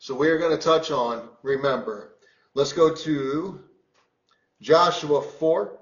So we are going to touch on, remember, let's go to Joshua 4.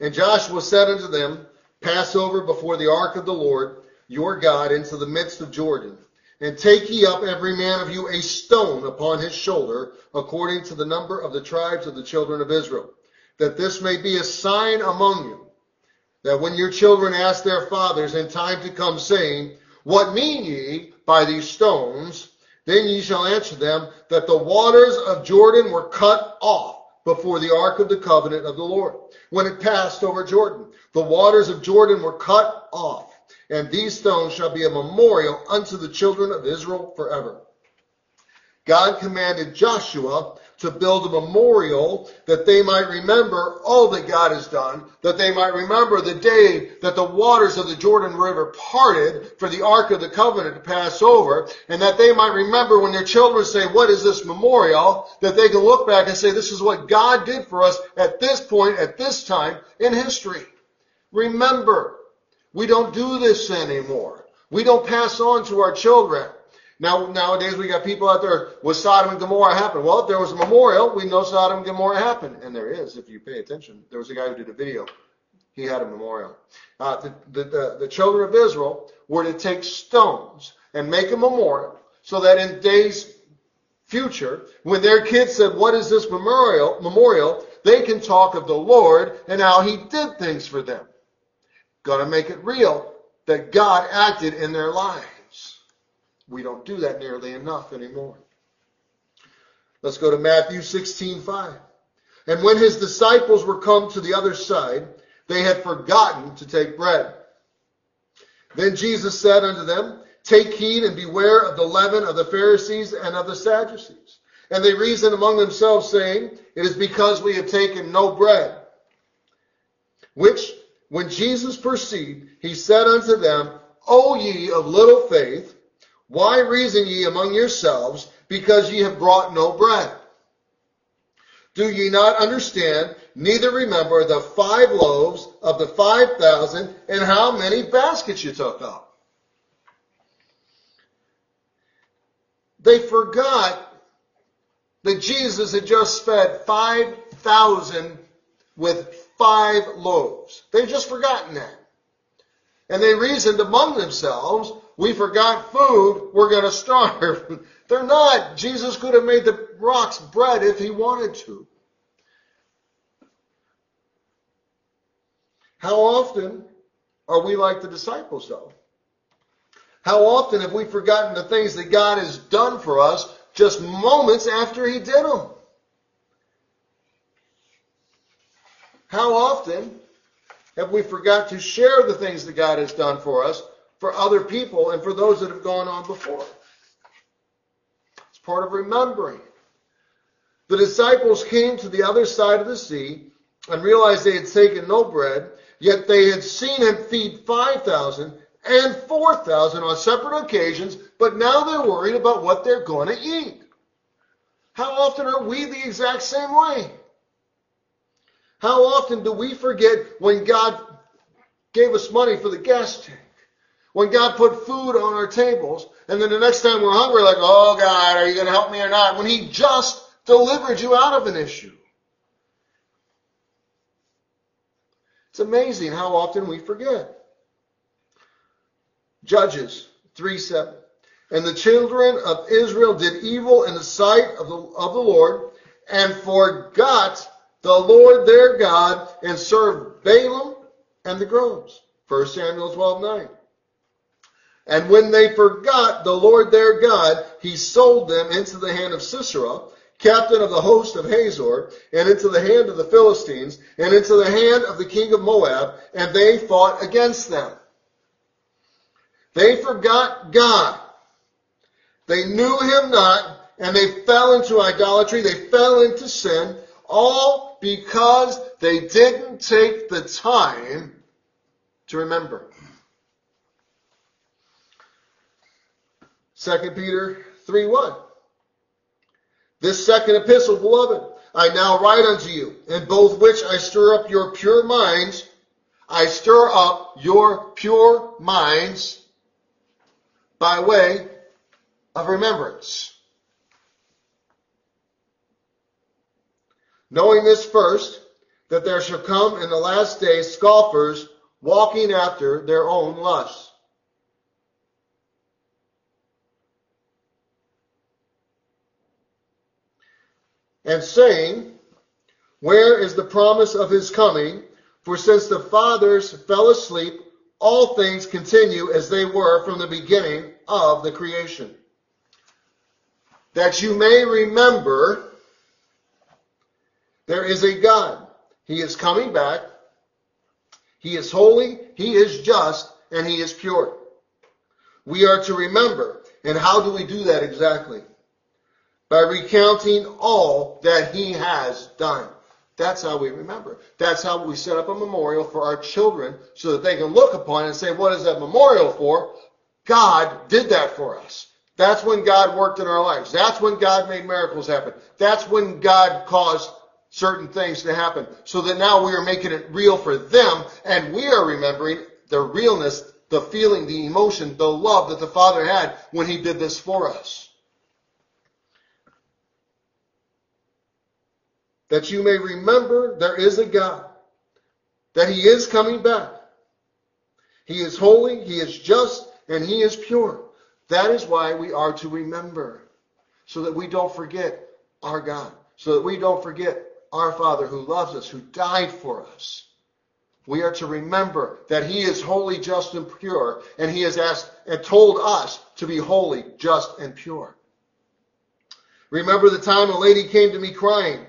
And Joshua said unto them, Pass over before the ark of the Lord your God into the midst of Jordan, and take ye up every man of you a stone upon his shoulder, according to the number of the tribes of the children of Israel, that this may be a sign among you, that when your children ask their fathers in time to come, saying, What mean ye by these stones? Then ye shall answer them, that the waters of Jordan were cut off before the ark of the covenant of the Lord, when it passed over Jordan. The waters of Jordan were cut off, and these stones shall be a memorial unto the children of Israel forever. God commanded Joshua to build a memorial that they might remember all that God has done, that they might remember the day that the waters of the Jordan River parted for the Ark of the Covenant to pass over, and that they might remember when their children say, what is this memorial? That they can look back and say, this is what God did for us at this point, at this time in history. Remember, we don't do this anymore. We don't pass on to our children. Now, nowadays, we got people out there, was Sodom and Gomorrah happened? Well, if there was a memorial, we know Sodom and Gomorrah happened. And there is, if you pay attention. There was a guy who did a video. He had a memorial. The children of Israel were to take stones and make a memorial so that in days future, when their kids said, what is this memorial, they can talk of the Lord and how he did things for them. Got to make it real that God acted in their lives. We don't do that nearly enough anymore. Let's go to Matthew 16:5. And when his disciples were come to the other side, they had forgotten to take bread. Then Jesus said unto them, Take heed and beware of the leaven of the Pharisees and of the Sadducees. And they reasoned among themselves, saying, It is because we have taken no bread. Which, when Jesus perceived, he said unto them, O ye of little faith, why reason ye among yourselves, because ye have brought no bread? Do ye not understand, neither remember the 5 loaves of the 5,000, and how many baskets you took up? They forgot that Jesus had just fed 5,000 with 5 loaves. They've just forgotten that. And they reasoned among themselves, we forgot food, we're going to starve. They're not. Jesus could have made the rocks bread if he wanted to. How often are we like the disciples, though? How often have we forgotten the things that God has done for us just moments after he did them? How often have we forgot to share the things that God has done for us for other people and for those that have gone on before? It's part of remembering. The disciples came to the other side of the sea and realized they had taken no bread, yet they had seen him feed 5,000 and 4,000 on separate occasions, but now they're worried about what they're going to eat. How often are we the exact same way? How often do we forget when God gave us money for the gas tank? When God put food on our tables, and then the next time we're hungry, like, oh, God, are you going to help me or not? When he just delivered you out of an issue. It's amazing how often we forget. Judges 3:7. And the children of Israel did evil in the sight of the Lord, and forgot the Lord their God, and served Balaam and the groves. 1 Samuel 12:9. And when they forgot the Lord their God, he sold them into the hand of Sisera, captain of the host of Hazor, and into the hand of the Philistines, and into the hand of the king of Moab, and they fought against them. They forgot God. They knew him not, and they fell into idolatry. They fell into sin, all because they didn't take the time to remember. 2 Peter 3:1. This second epistle, beloved, I now write unto you, in both which I stir up your pure minds. I stir up your pure minds by way of remembrance. Knowing this first, that there shall come in the last day scoffers walking after their own lusts. And saying, where is the promise of his coming? For since the fathers fell asleep, all things continue as they were from the beginning of the creation. That you may remember, there is a God. He is coming back. He is holy, he is just, and he is pure. We are to remember. And how do we do that exactly? By recounting all that he has done. That's how we remember. That's how we set up a memorial for our children so that they can look upon it and say, what is that memorial for? God did that for us. That's when God worked in our lives. That's when God made miracles happen. That's when God caused certain things to happen. So that now we are making it real for them, and we are remembering the realness, the feeling, the emotion, the love that the Father had when he did this for us. That you may remember there is a God, that he is coming back. He is holy, he is just, and he is pure. That is why we are to remember, so that we don't forget our God, so that we don't forget our Father who loves us, who died for us. We are to remember that he is holy, just, and pure, and he has asked and told us to be holy, just, and pure. Remember the time a lady came to me crying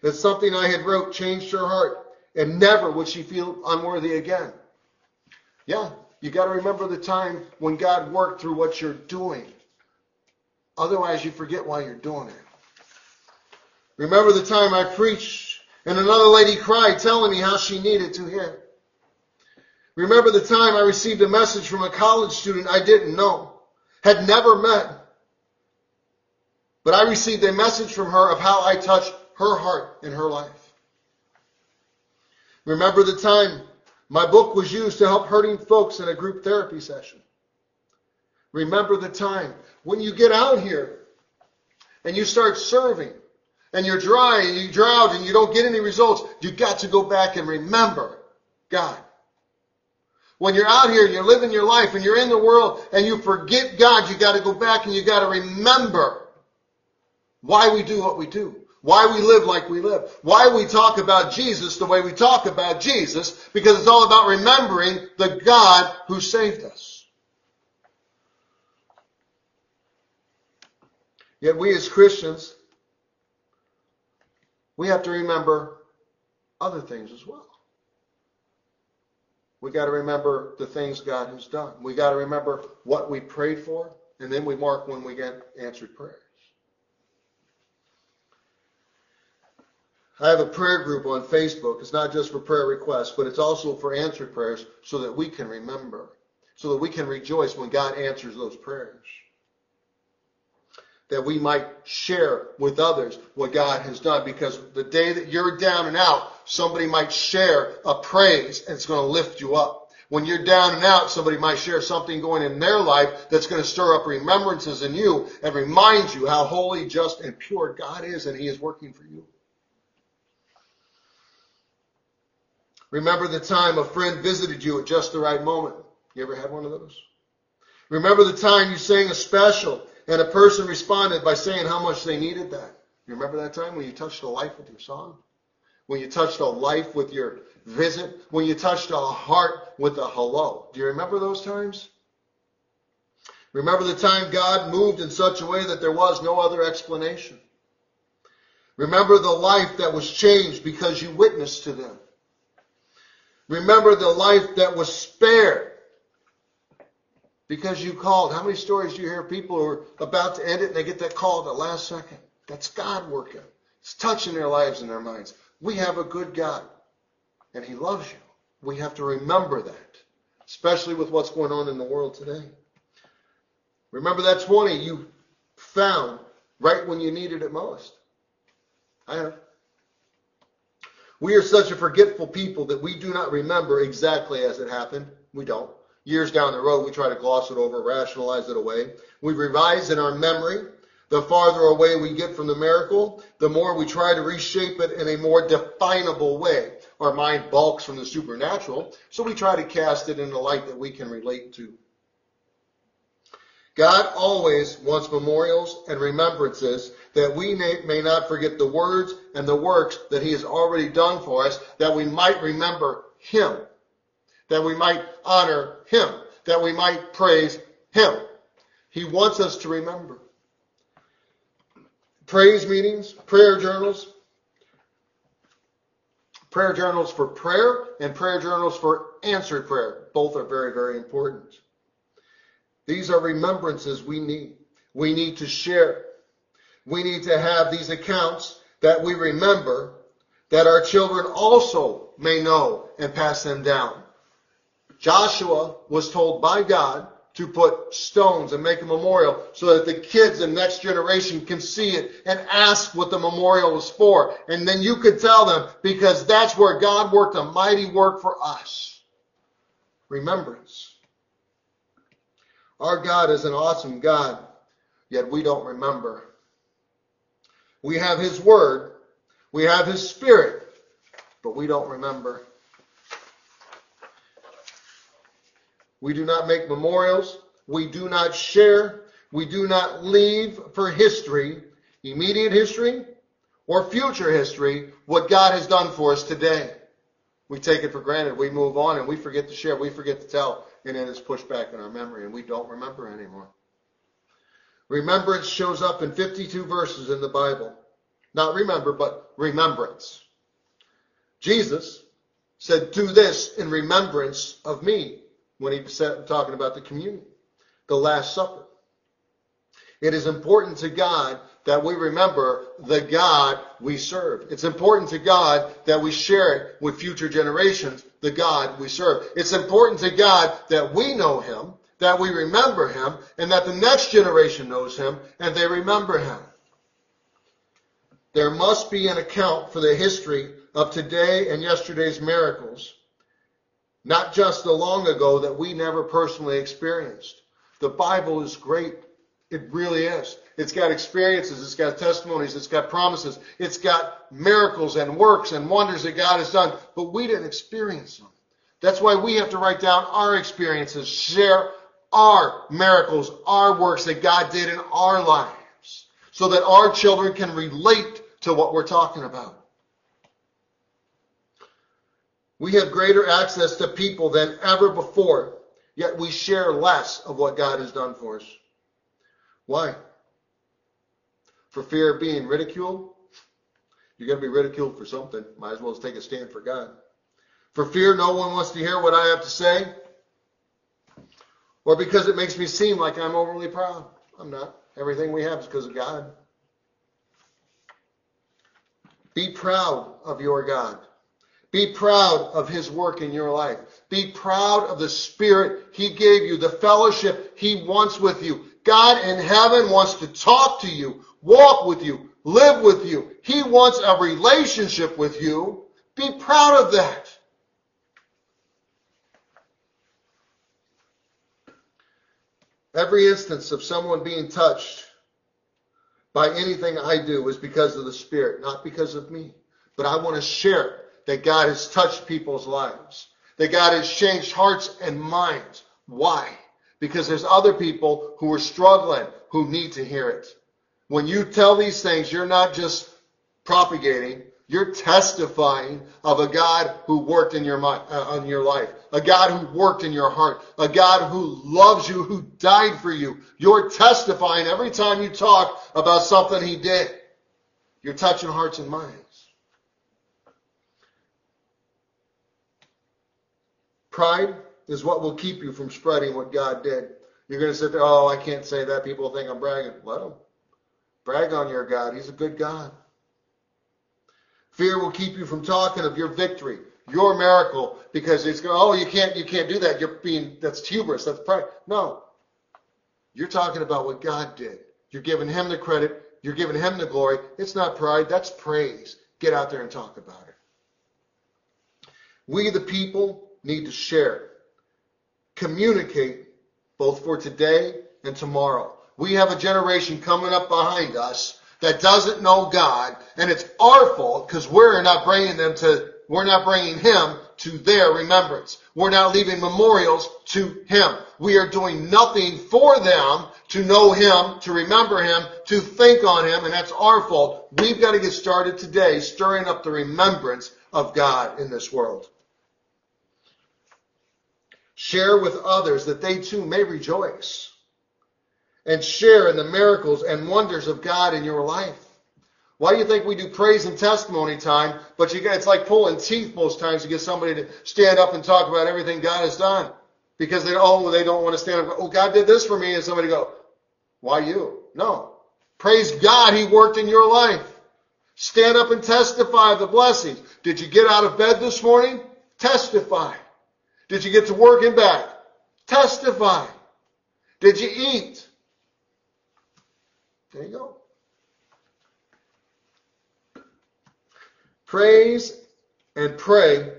that something I had wrote changed her heart, and never would she feel unworthy again. Yeah, you got to remember the time when God worked through what you're doing. Otherwise, you forget why you're doing it. Remember the time I preached, and another lady cried, telling me how she needed to hear. Remember the time I received a message from a college student I didn't know, had never met, but I received a message from her of how I touched her heart in her life. Remember the time my book was used to help hurting folks in a group therapy session. Remember the time when you get out here and you start serving and you're dry and you drown and you don't get any results, you got to go back and remember God. When you're out here and you're living your life and you're in the world and you forget God, you got to go back and you got to remember why we do what we do. Why we live like we live. Why we talk about Jesus the way we talk about Jesus. Because it's all about remembering the God who saved us. Yet we as Christians, we have to remember other things as well. We got to remember the things God has done. We got to remember what we prayed for. And then we mark when we get answered prayer. I have a prayer group on Facebook. It's not just for prayer requests, but it's also for answered prayers so that we can remember, so that we can rejoice when God answers those prayers, that we might share with others what God has done, because the day that you're down and out, somebody might share a praise and it's going to lift you up. When you're down and out, somebody might share something going in their life that's going to stir up remembrances in you and remind you how holy, just, and pure God is, and he is working for you. Remember the time a friend visited you at just the right moment. You ever had one of those? Remember the time you sang a special and a person responded by saying how much they needed that. You remember that time when you touched a life with your song? When you touched a life with your visit? When you touched a heart with a hello? Do you remember those times? Remember the time God moved in such a way that there was no other explanation. Remember the life that was changed because you witnessed to them. Remember the life that was spared because you called. How many stories do you hear people who are about to end it and they get that call at the last second? That's God working. It's touching their lives and their minds. We have a good God, and he loves you. We have to remember that, especially with what's going on in the world today. Remember that 20 you found right when you needed it most. I have. We are such a forgetful people that we do not remember exactly as it happened. We don't. years down the road, we try to gloss it over, rationalize it away. We revise in our memory. The farther away we get from the miracle, the more we try to reshape it in a more definable way. Our mind balks from the supernatural, so we try to cast it in a light that we can relate to. God always wants memorials and remembrances that we may not forget the words and the works that he has already done for us, that we might remember him, that we might honor him, that we might praise him. He wants us to remember. Praise meetings, prayer journals for prayer and prayer journals for answered prayer. Both are very, very important. These are remembrances we need. We need to share. We need to have these accounts that we remember, that our children also may know and pass them down. Joshua was told by God to put stones and make a memorial so that the kids in the next generation can see it and ask what the memorial was for. And then you could tell them, because that's where God worked a mighty work for us. Remembrance. Our God is an awesome God, yet we don't remember. We have his word, we have his spirit, but we don't remember. We do not make memorials, we do not share, we do not leave for history, immediate history or future history, what God has done for us today. We take it for granted, we move on, and we forget to share, we forget to tell. And it is pushed back in our memory, and we don't remember anymore. Remembrance shows up in 52 verses in the Bible. Not remember, but remembrance. Jesus said, do this in remembrance of me, when he said, talking about the communion, the Last Supper. It is important to God that we remember the God we serve. It's important to God that we share it with future generations, the God we serve. It's important to God that we know him, that we remember him, and that the next generation knows him and they remember him. There must be an account for the history of today and yesterday's miracles, not just the long ago that we never personally experienced. The Bible is great. It really is. It's got experiences. It's got testimonies. It's got promises. It's got miracles and works and wonders that God has done. But we didn't experience them. That's why we have to write down our experiences, share our miracles, our works that God did in our lives, so that our children can relate to what we're talking about. We have greater access to people than ever before, yet we share less of what God has done for us. Why? For fear of being ridiculed? You're going to be ridiculed for something. Might as well take a stand for God. For fear no one wants to hear what I have to say? Or because it makes me seem like I'm overly proud? I'm not. Everything we have is because of God. Be proud of your God. Be proud of his work in your life. Be proud of the spirit he gave you, the fellowship he wants with you. God in heaven wants to talk to you, walk with you, live with you. He wants a relationship with you. Be proud of that. Every instance of someone being touched by anything I do is because of the Spirit, not because of me. But I want to share that God has touched people's lives, that God has changed hearts and minds. Why? Because there's other people who are struggling, who need to hear it. When you tell these things, you're not just propagating, you're testifying of a God who worked in your life, a God who worked in your heart, a God who loves you, who died for you. You're testifying every time you talk about something he did. You're touching hearts and minds. Pride is what will keep you from spreading what God did. You're going to sit there, oh, I can't say that. People think I'm bragging. Let them. Brag on your God. He's a good God. Fear will keep you from talking of your victory, your miracle, because it's going, oh, you can't do that. That's hubris. That's pride. No. You're talking about what God did. You're giving him the credit. You're giving him the glory. It's not pride. That's praise. Get out there and talk about it. We, the people, need to share. communicate both for today and tomorrow. We have a generation coming up behind us that doesn't know God, and it's our fault because we're not bringing him to their remembrance. We're not leaving memorials to him. We are doing nothing for them to know him, to remember him, to think on him, and that's our fault. We've got to get started today stirring up the remembrance of God in this world. Share with others that they too may rejoice, and share in the miracles and wonders of God in your life. Why do you think we do praise and testimony time, but it's like pulling teeth most times to get somebody to stand up and talk about everything God has done? Because they don't want to stand up and go, oh, God did this for me, and somebody go, why you? No. Praise God, he worked in your life. Stand up and testify of the blessings. Did you get out of bed this morning? Testify. Did you get to work and back? Testify. Did you eat? There you go. Praise and pray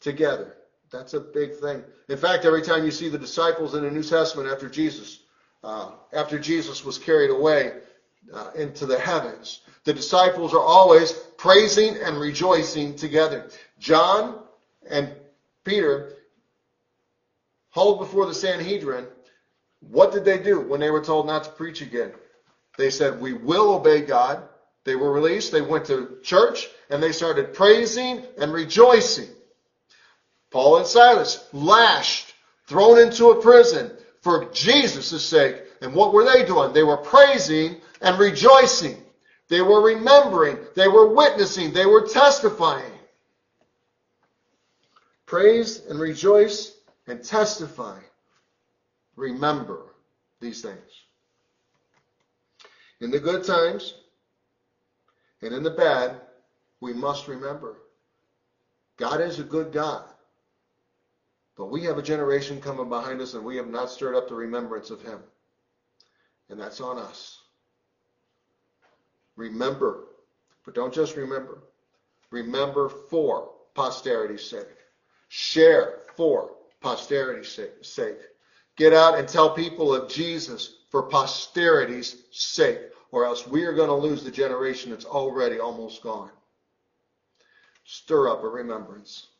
together. That's a big thing. In fact, every time you see the disciples in the New Testament after Jesus was carried away into the heavens, the disciples are always praising and rejoicing together. John and Peter hauled before the Sanhedrin. What did they do when they were told not to preach again? They said, we will obey God. They were released, they went to church, and they started praising and rejoicing. Paul and Silas lashed, thrown into a prison for Jesus' sake. And what were they doing? They were praising and rejoicing. They were remembering. They were witnessing. They were testifying. Praise and rejoice and testify. Remember these things. In the good times, and in the bad, we must remember. God is a good God. But we have a generation coming behind us and we have not stirred up the remembrance of him. And that's on us. Remember. But don't just remember. Remember for posterity's sake. Share for posterity's sake. Get out and tell people of Jesus for posterity's sake. Or else we are going to lose the generation that's already almost gone. Stir up a remembrance.